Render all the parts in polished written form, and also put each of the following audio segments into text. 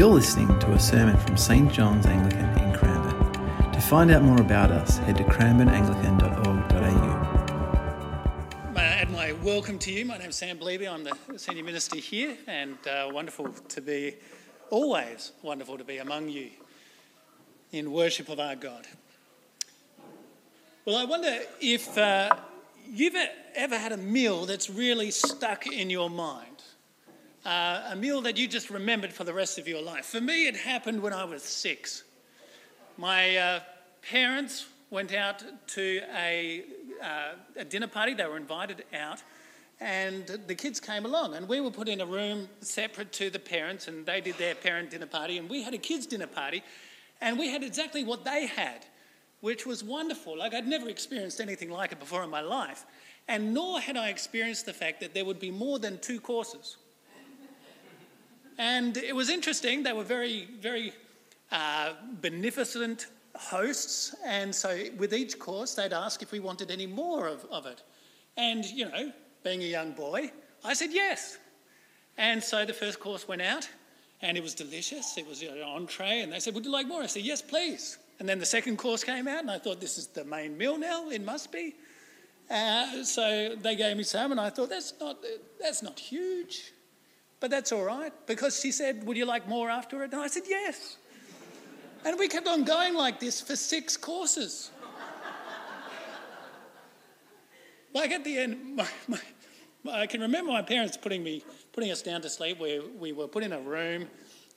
You're listening to a sermon from St. John's Anglican in Cranbourne. To find out more about us, head to cranbourneanglican.org.au. May I add my welcome to you. My name's Sam Bleby. I'm the Senior Minister here, and always wonderful to be among you in worship of our God. Well, I wonder if you've ever had a meal that's really stuck in your mind. A meal that you just remembered for the rest of your life. For me, it happened when I was 6. My parents went out to a dinner party. They were invited out, and the kids came along, and we were put in a room separate to the parents, and they did their parent dinner party, and we had a kids' dinner party, and we had exactly what they had, which was wonderful. Like, I'd never experienced anything like it before in my life, and nor had I experienced the fact that there would be more than 2 courses. And it was interesting. They were very, very beneficent hosts. And so with each course, they'd ask if we wanted any more of it. And, you know, being a young boy, I said yes. And so the first course went out, and it was delicious. It was, you know, an entree. And they said, would you like more? I said, yes, please. And then the second course came out, and I thought, this is the main meal now. It must be. So they gave me some, and I thought, that's not huge. But that's all right, because she said, would you like more after it? And I said, yes. And we kept on going like this for 6 courses. Like at the end, I can remember my parents putting us down to sleep. We were put in a room,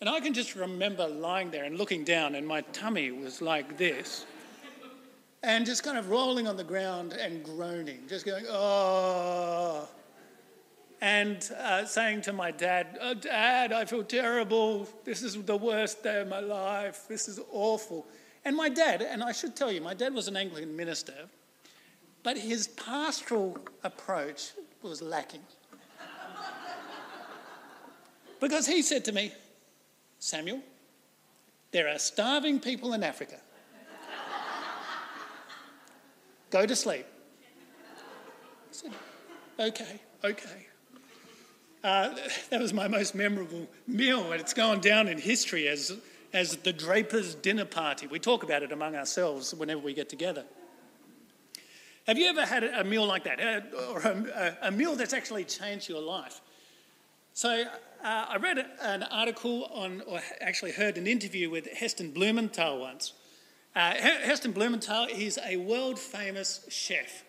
and I can just remember lying there and looking down, and my tummy was like this, and just kind of rolling on the ground and groaning, just going, oh. And saying to my dad, oh, Dad, I feel terrible. This is the worst day of my life. This is awful. And my dad, and I should tell you, my dad was an Anglican minister, but his pastoral approach was lacking. Because he said to me, Samuel, there are starving people in Africa. Go to sleep. I said, okay. That was my most memorable meal, and it's gone down in history as the Draper's Dinner Party. We talk about it among ourselves whenever we get together. Have you ever had a meal like that, or a meal that's actually changed your life? So I read an article on, or actually heard an interview with Heston Blumenthal once. Heston Blumenthal is a world-famous chef.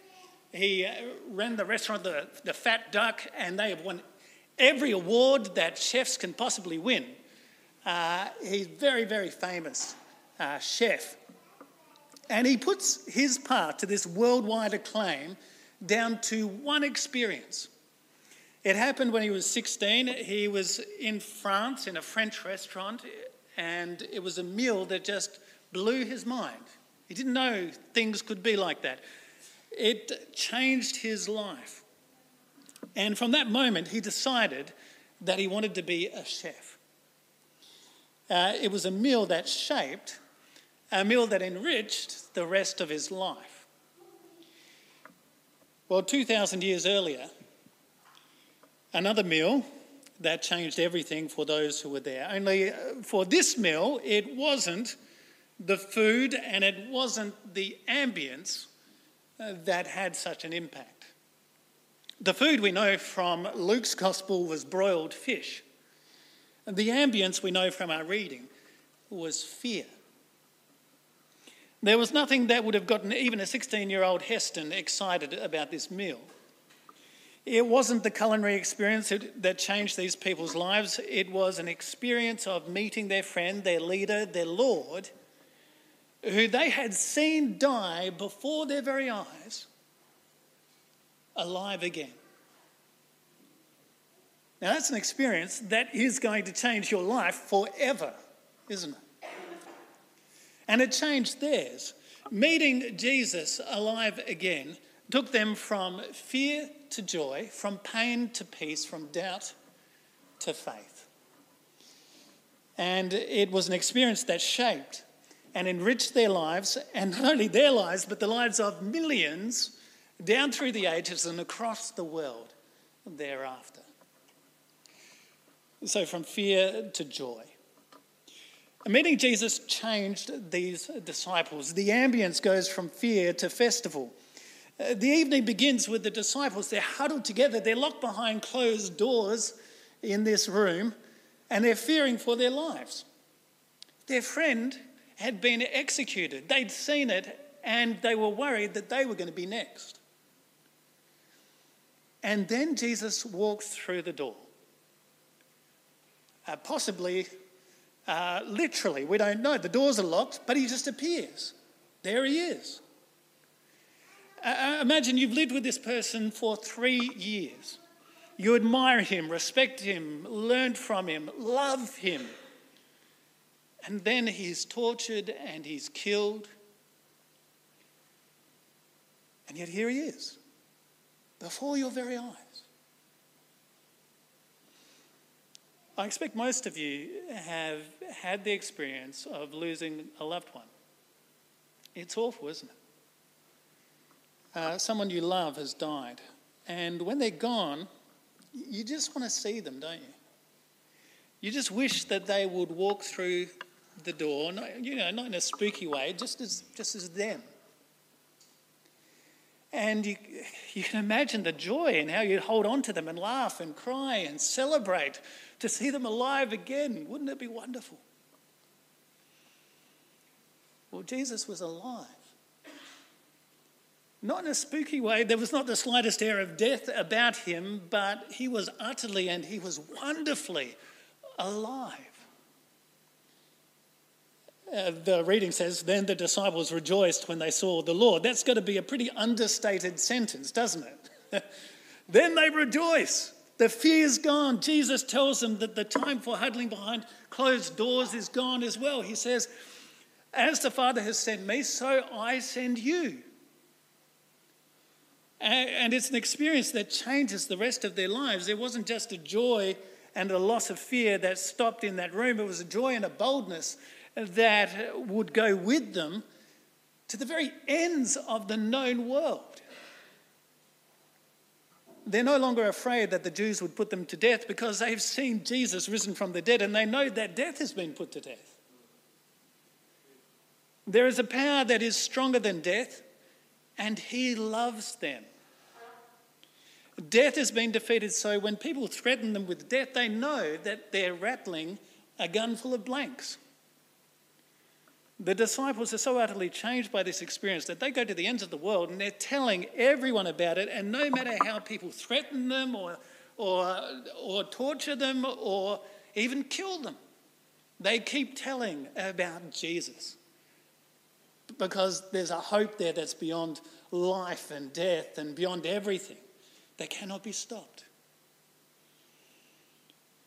He ran the restaurant, the Fat Duck, and they have won every award that chefs can possibly win. He's very, very famous chef. And he puts his part to this worldwide acclaim down to one experience. It happened when he was 16. He was in France in a French restaurant, and it was a meal that just blew his mind. He didn't know things could be like that. It changed his life. And from that moment, he decided that he wanted to be a chef. It was a meal that shaped, a meal that enriched the rest of his life. Well, 2,000 years earlier, another meal that changed everything for those who were there. Only for this meal, it wasn't the food and it wasn't the ambience that had such an impact. The food we know from Luke's Gospel was broiled fish. The ambience we know from our reading was fear. There was nothing that would have gotten even a 16-year-old Heston excited about this meal. It wasn't the culinary experience that changed these people's lives. It was an experience of meeting their friend, their leader, their Lord, who they had seen die before their very eyes, alive again. Now, that's an experience that is going to change your life forever, isn't it? And it changed theirs. Meeting Jesus alive again took them from fear to joy, from pain to peace, from doubt to faith. And it was an experience that shaped and enriched their lives, and not only their lives, but the lives of millions down through the ages and across the world thereafter. So from fear to joy, Meeting Jesus changed these disciples. The ambience goes from fear to festival. The evening begins with the disciples. They're huddled together. They're locked behind closed doors in this room, and they're fearing for their lives. Their friend had been executed. They'd seen it, and they were worried that they were going to be next. And then Jesus walked through the door. Possibly, literally, we don't know. The doors are locked, but he just appears. There he is. Imagine you've lived with this person for 3 years. You admire him, respect him, learn from him, love him. And then he's tortured and he's killed. And yet here he is, before your very eyes. I expect most of you have had the experience of losing a loved one. It's awful, isn't it? Someone you love has died. And when they're gone, you just want to see them, don't you? You just wish that they would walk through the door, not in a spooky way, just as them. And you can imagine the joy and how you'd hold on to them and laugh and cry and celebrate to see them alive again. Wouldn't it be wonderful? Well, Jesus was alive. Not in a spooky way. There was not the slightest air of death about him, but he was utterly and he was wonderfully alive. The reading says, then the disciples rejoiced when they saw the Lord. That's got to be a pretty understated sentence, doesn't it? Then they rejoice. The fear's gone. Jesus tells them that the time for huddling behind closed doors is gone as well. He says, as the Father has sent me, so I send you. And it's an experience that changes the rest of their lives. It wasn't just a joy and a loss of fear that stopped in that room. It was a joy and a boldness that would go with them to the very ends of the known world. They're no longer afraid that the Jews would put them to death because they've seen Jesus risen from the dead and they know that death has been put to death. There is a power that is stronger than death, and he loves them. Death has been defeated, so when people threaten them with death, they know that they're rattling a gun full of blanks. The disciples are so utterly changed by this experience that they go to the ends of the world and they're telling everyone about it, and no matter how people threaten them or torture them or even kill them, they keep telling about Jesus because there's a hope there that's beyond life and death and beyond everything that cannot be stopped.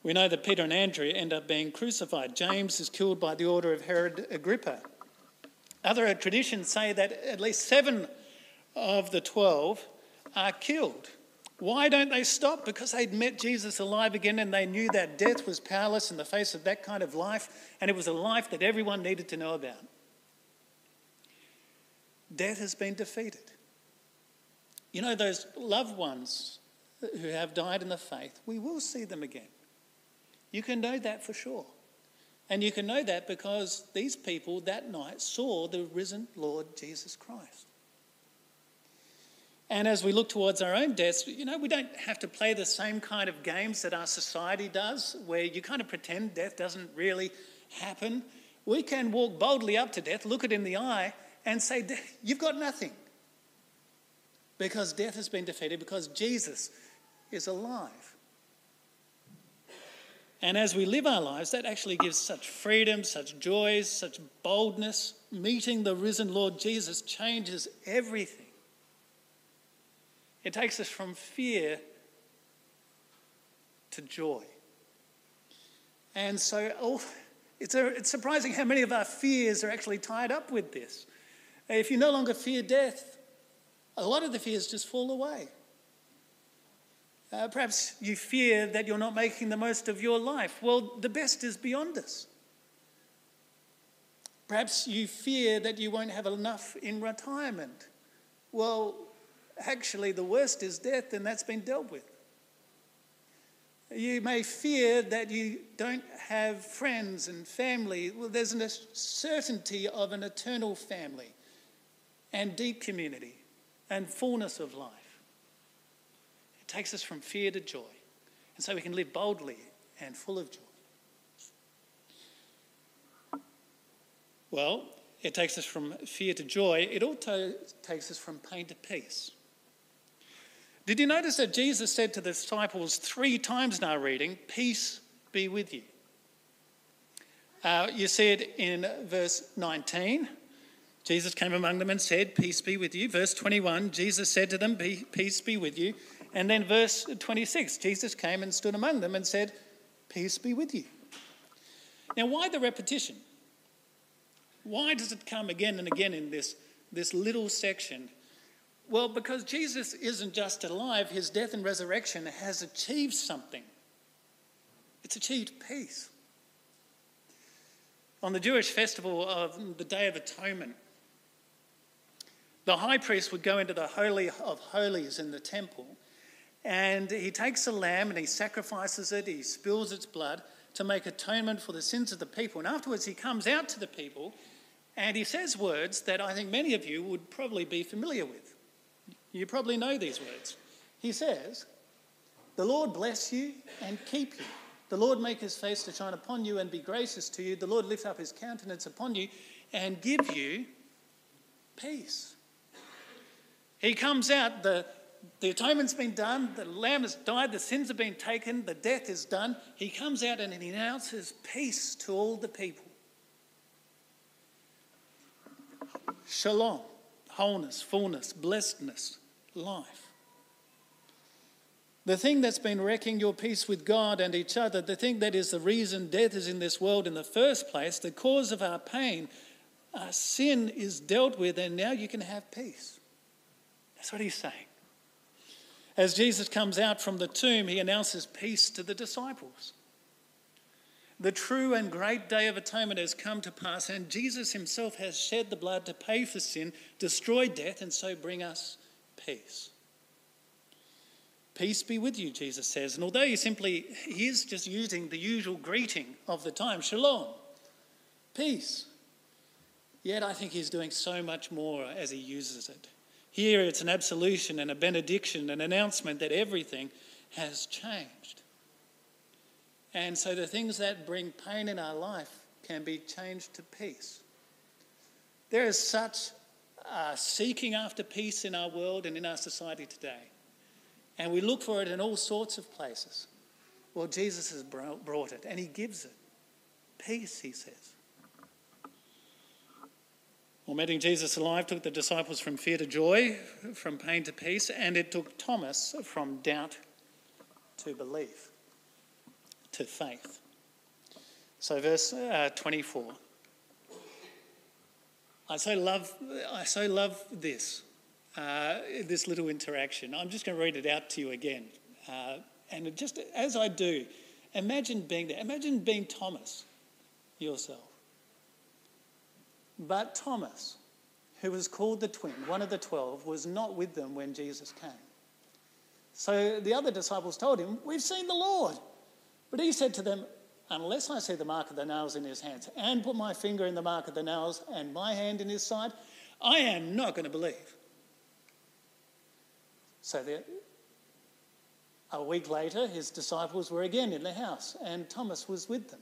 We know that Peter and Andrew end up being crucified. James is killed by the order of Herod Agrippa. Other traditions say that at least 7 of the 12 are killed. Why don't they stop? Because they'd met Jesus alive again and they knew that death was powerless in the face of that kind of life, and it was a life that everyone needed to know about. Death has been defeated. You know, those loved ones who have died in the faith, we will see them again. You can know that for sure. And you can know that because these people that night saw the risen Lord Jesus Christ. And as we look towards our own deaths, we don't have to play the same kind of games that our society does, where you kind of pretend death doesn't really happen. We can walk boldly up to death, look it in the eye, and say, you've got nothing. Because death has been defeated, because Jesus is alive. And as we live our lives, that actually gives such freedom, such joys, such boldness. Meeting the risen Lord Jesus changes everything. It takes us from fear to joy. And so it's surprising how many of our fears are actually tied up with this. If you no longer fear death, a lot of the fears just fall away. Perhaps you fear that you're not making the most of your life. Well, the best is beyond us. Perhaps you fear that you won't have enough in retirement. Well, actually, the worst is death, and that's been dealt with. You may fear that you don't have friends and family. Well, there's a certainty of an eternal family and deep community and fullness of life. It takes us from fear to joy. And so we can live boldly and full of joy. Well, it takes us from fear to joy. It also takes us from pain to peace. Did you notice that Jesus said to the disciples 3 times in our reading, peace be with you? You see it in verse 19. Jesus came among them and said, peace be with you. Verse 21, Jesus said to them, peace be with you. And then verse 26, Jesus came and stood among them and said, peace be with you. Now, why the repetition? Why does it come again and again in this little section? Well, because Jesus isn't just alive, his death and resurrection has achieved something. It's achieved peace. On the Jewish festival of the Day of Atonement, the high priest would go into the Holy of Holies in the temple, and he takes a lamb and he sacrifices it, he spills its blood to make atonement for the sins of the people. And afterwards he comes out to the people and he says words that I think many of you would probably be familiar with. You probably know these words. He says, the Lord bless you and keep you. The Lord make his face to shine upon you and be gracious to you. The Lord lift up his countenance upon you and give you peace. He comes out, the atonement's been done, the lamb has died, the sins have been taken, the death is done. He comes out and he announces peace to all the people. Shalom. Wholeness, fullness, blessedness, life. The thing that's been wrecking your peace with God and each other, the thing that is the reason death is in this world in the first place, the cause of our pain, our sin is dealt with, and now you can have peace. That's what he's saying. As Jesus comes out from the tomb, he announces peace to the disciples. The true and great Day of Atonement has come to pass, and Jesus himself has shed the blood to pay for sin, destroy death, and so bring us peace. Peace be with you, Jesus says. And although he is just using the usual greeting of the time, shalom, peace, yet I think he's doing so much more as he uses it. Here it's an absolution and a benediction, an announcement that everything has changed. And so the things that bring pain in our life can be changed to peace. There is such seeking after peace in our world and in our society today. And we look for it in all sorts of places. Well, Jesus has brought it and he gives it. Peace, he says. Well, meeting Jesus alive took the disciples from fear to joy, from pain to peace, and it took Thomas from doubt to belief. To faith. So verse 24. I so love this. This little interaction. I'm just going to read it out to you again. And just as I do, imagine being there. Imagine being Thomas yourself. But Thomas, who was called the twin, one of the 12, was not with them when Jesus came. So the other disciples told him, "We've seen the Lord." But he said to them, unless I see the mark of the nails in his hands and put my finger in the mark of the nails and my hand in his side, I am not going to believe. So a week later, his disciples were again in the house and Thomas was with them.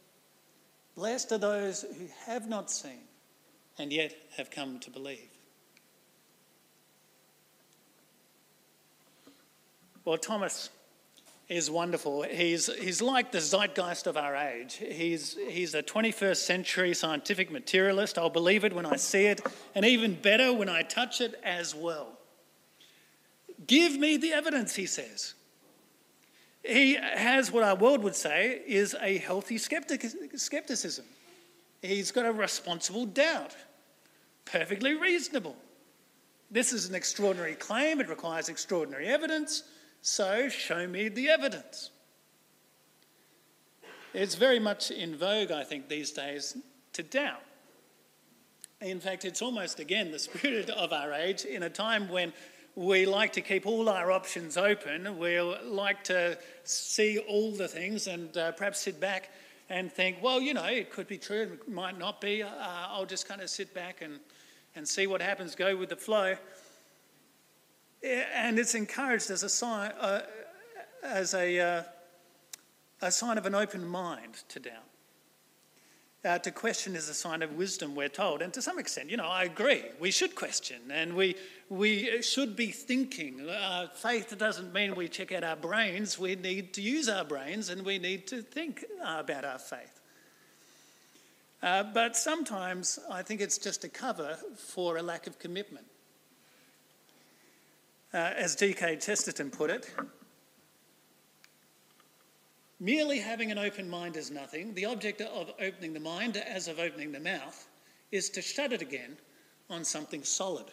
Blessed are those who have not seen and yet have come to believe. Well, Thomas is wonderful. He's like the zeitgeist of our age. He's a 21st century scientific materialist. I'll believe it when I see it, and even better when I touch it as well. Give me the evidence, he says. He has what our world would say is a healthy skepticism. He's got a responsible doubt, perfectly reasonable. This is an extraordinary claim. It requires extraordinary evidence. So show me the evidence. It's very much in vogue, I think, these days to doubt. In fact, it's almost, again, the spirit of our age in a time when we like to keep all our options open. We like to see all the things and perhaps sit back and think, well, you know, it could be true, it might not be. I'll just kind of sit back and see what happens, go with the flow. And it's encouraged as a sign, a sign of an open mind to doubt. To question is a sign of wisdom, we're told. And to some extent, you know, I agree. We should question and we should be thinking. Faith doesn't mean we check out our brains. We need to use our brains and we need to think about our faith. But sometimes I think it's just a cover for a lack of commitment. As G.K. Chesterton put it, merely having an open mind is nothing. The object of opening the mind, as of opening the mouth, is to shut it again on something solid.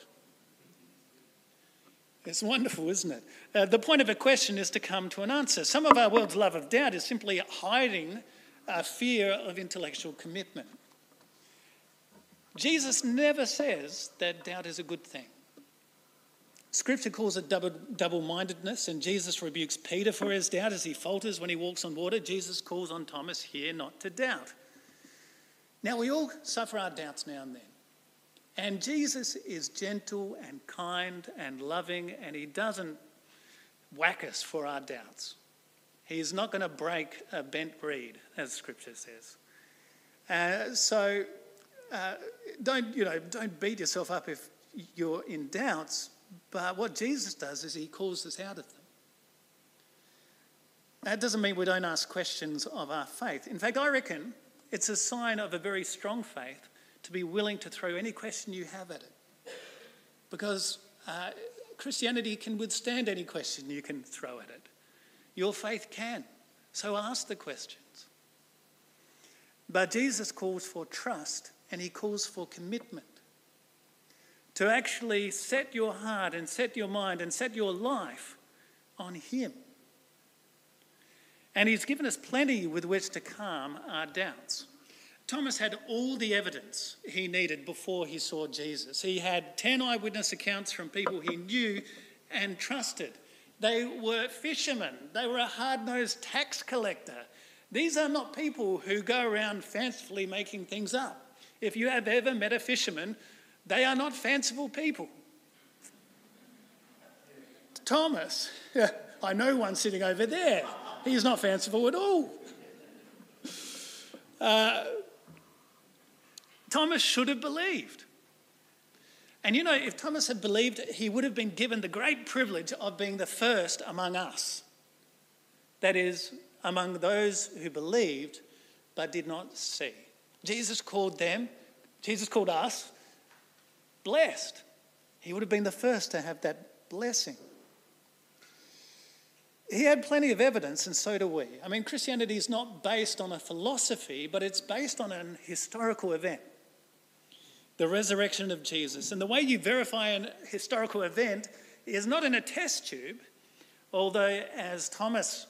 It's wonderful, isn't it? The point of a question is to come to an answer. Some of our world's love of doubt is simply hiding our fear of intellectual commitment. Jesus never says that doubt is a good thing. Scripture calls it double-mindedness, and Jesus rebukes Peter for his doubt as he falters when he walks on water. Jesus calls on Thomas here not to doubt. Now, we all suffer our doubts now and then. And Jesus is gentle and kind and loving, and he doesn't whack us for our doubts. He's not going to break a bent reed, as Scripture says. Don't beat yourself up if you're in doubts. But what Jesus does is he calls us out of them. That doesn't mean we don't ask questions of our faith. In fact, I reckon it's a sign of a very strong faith to be willing to throw any question you have at it. Because Christianity can withstand any question you can throw at it. Your faith can. So ask the questions. But Jesus calls for trust and he calls for commitment. To actually set your heart and set your mind and set your life on him. And he's given us plenty with which to calm our doubts. Thomas had all the evidence he needed before he saw Jesus. He had 10 eyewitness accounts from people he knew and trusted. They were fishermen. They were a hard-nosed tax collector. These are not people who go around fancifully making things up. If you have ever met a fisherman, they are not fanciful people. Thomas, I know one sitting over there. He's not fanciful at all. Thomas should have believed. And you know, if Thomas had believed, he would have been given the great privilege of being the first among us. That is, among those who believed but did not see. Jesus called us blessed. He would have been the first to have that blessing. He had plenty of evidence, and so do we. I mean, Christianity is not based on a philosophy, but it's based on an historical event, the resurrection of Jesus. And the way you verify an historical event is not in a test tube, although as Thomas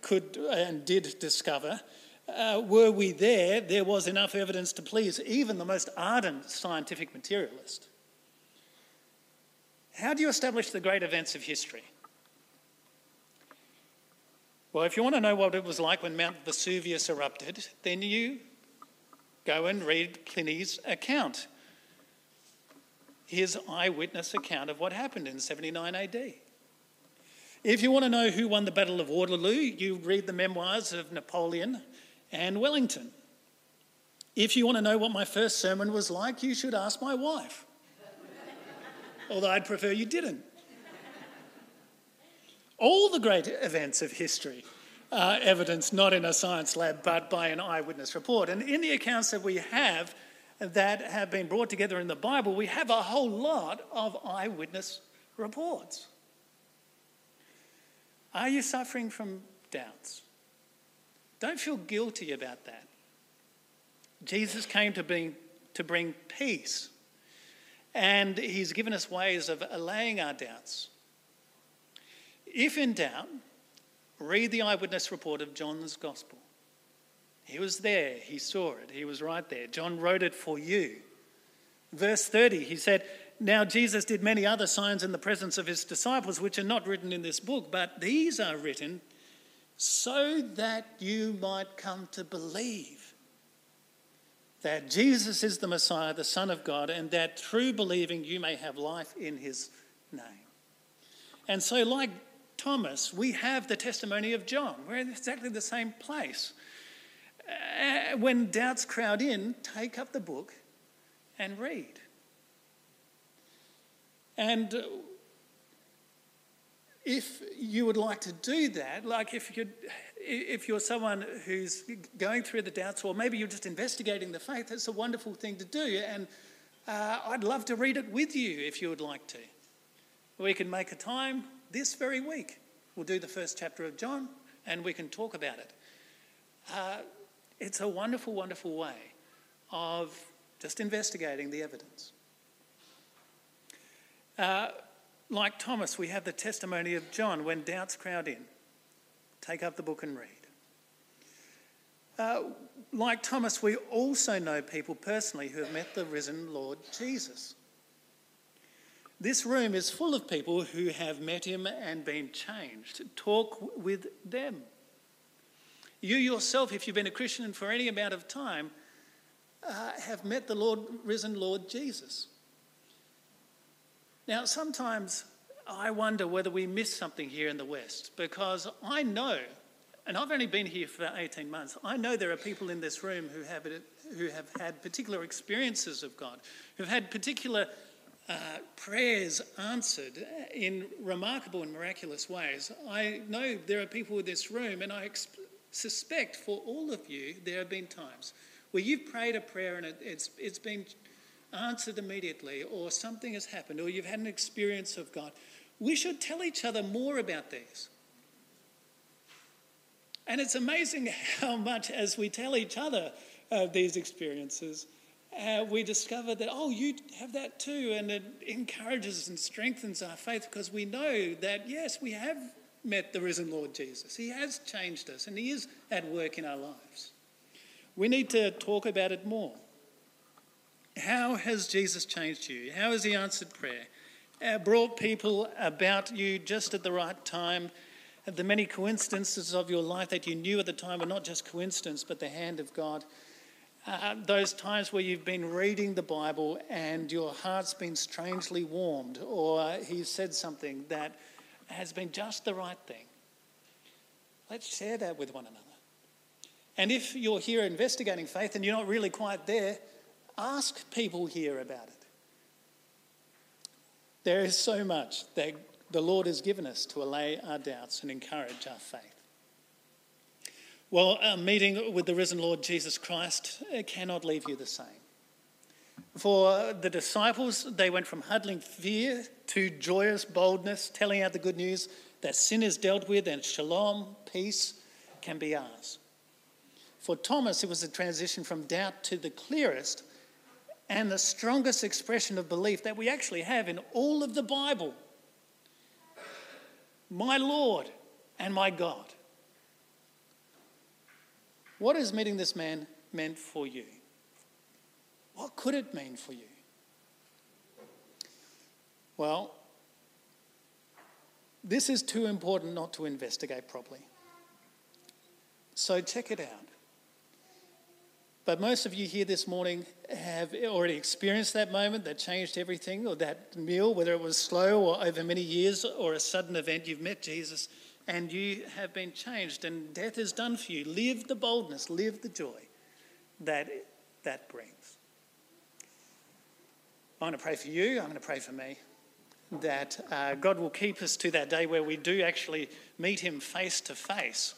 could and did discover, were we there, there was enough evidence to please even the most ardent scientific materialist. How do you establish the great events of history? Well, if you want to know what it was like when Mount Vesuvius erupted, then you go and read Pliny's account, his eyewitness account of what happened in 79 AD. If you want to know who won the Battle of Waterloo, you read the memoirs of Napoleon and Wellington. If you want to know what my first sermon was like, you should ask my wife. Although I'd prefer you didn't. All the great events of history are evidenced not in a science lab, but by an eyewitness report. And in the accounts that we have that have been brought together in the Bible, we have a whole lot of eyewitness reports. Are you suffering from doubts? Don't feel guilty about that. Jesus came to bring peace, and he's given us ways of allaying our doubts. If in doubt, read the eyewitness report of John's gospel. He was there, he saw it, he was right there. John wrote it for you. Verse 30, he said, "Now Jesus did many other signs in the presence of his disciples, which are not written in this book, but these are written so that you might come to believe that Jesus is the Messiah, the Son of God, and that through believing you may have life in his name." And so like Thomas, we have the testimony of John. We're in exactly the same place. When doubts crowd in, take up the book and read. And if you would like to do that, like if you're someone who's going through the doubts, or maybe you're just investigating the faith, that's a wonderful thing to do. And I'd love to read it with you if you would like to. We can make a time this very week. We'll do the first chapter of John and we can talk about it. It's a wonderful, wonderful way of just investigating the evidence. Like Thomas, we have the testimony of John. When doubts crowd in, take up the book and read. Like Thomas, we also know people personally who have met the risen Lord Jesus. This room is full of people who have met him and been changed. Talk with them. You yourself, if you've been a Christian for any amount of time, have met the risen Lord Jesus. Now, sometimes I wonder whether we miss something here in the West, because I know, and I've only been here for about 18 months, I know there are people in this room who have had particular experiences of God, who've had particular prayers answered in remarkable and miraculous ways. I know there are people in this room, and I suspect for all of you there have been times where you've prayed a prayer and it's been answered immediately, or something has happened, or you've had an experience of God. We should tell each other more about these. And it's amazing how much as we tell each other these experiences, we discover that, oh, you have that too, and it encourages and strengthens our faith, because we know that, yes, we have met the risen Lord Jesus. He has changed us and he is at work in our lives. We need to talk about it more. How has Jesus changed you? How has he answered prayer? Brought people about you just at the right time? The many coincidences of your life that you knew at the time were not just coincidence, but the hand of God. Those times where you've been reading the Bible and your heart's been strangely warmed, or he's said something that has been just the right thing. Let's share that with one another. And if you're here investigating faith and you're not really quite there, ask people here about it. There is so much that the Lord has given us to allay our doubts and encourage our faith. Well, a meeting with the risen Lord Jesus Christ cannot leave you the same. For the disciples, they went from huddling fear to joyous boldness, telling out the good news that sin is dealt with and shalom, peace, can be ours. For Thomas, it was a transition from doubt to the clearest and the strongest expression of belief that we actually have in all of the Bible. My Lord and my God. What has meeting this man meant for you? What could it mean for you? Well, this is too important not to investigate properly. So check it out. But most of you here this morning have already experienced that moment that changed everything, or that meal, whether it was slow or over many years or a sudden event. You've met Jesus and you have been changed, and death is done for you. Live the boldness, live the joy that brings. I'm going to pray for you, I'm going to pray for me, that God will keep us to that day where we do actually meet him face to face,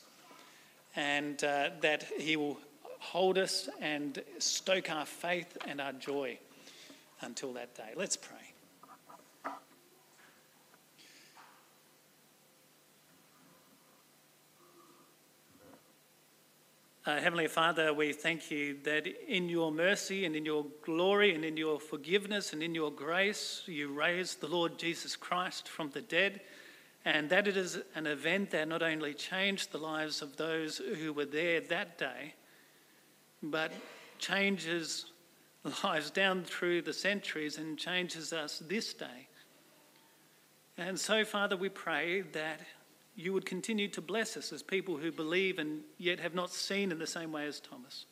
and that he will hold us and stoke our faith and our joy until that day. Let's pray. Heavenly Father, we thank you that in your mercy and in your glory and in your forgiveness and in your grace, you raised the Lord Jesus Christ from the dead, and that it is an event that not only changed the lives of those who were there that day, but changes lives down through the centuries and changes us this day. And so, Father, we pray that you would continue to bless us as people who believe and yet have not seen in the same way as Thomas.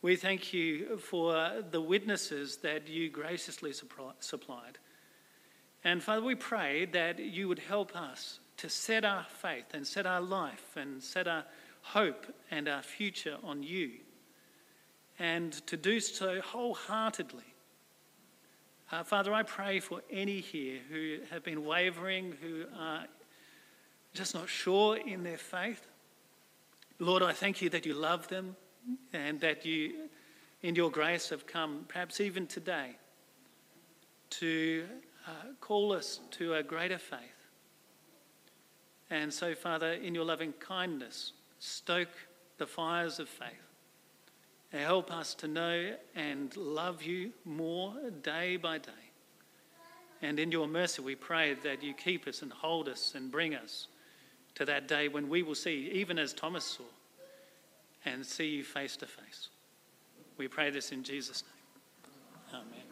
We thank you for the witnesses that you graciously supplied. And Father, we pray that you would help us to set our faith and set our life and set our hope and our future on you, and to do so wholeheartedly. Father, I pray for any here who have been wavering, who are just not sure in their faith. Lord, I thank you that you love them and that you, in your grace, have come, perhaps even today, to call us to a greater faith. And so, Father, in your loving kindness, stoke the fires of faith. Help us to know and love you more day by day. And in your mercy, we pray that you keep us and hold us and bring us to that day when we will see, even as Thomas saw, and see you face to face. We pray this in Jesus' name. Amen.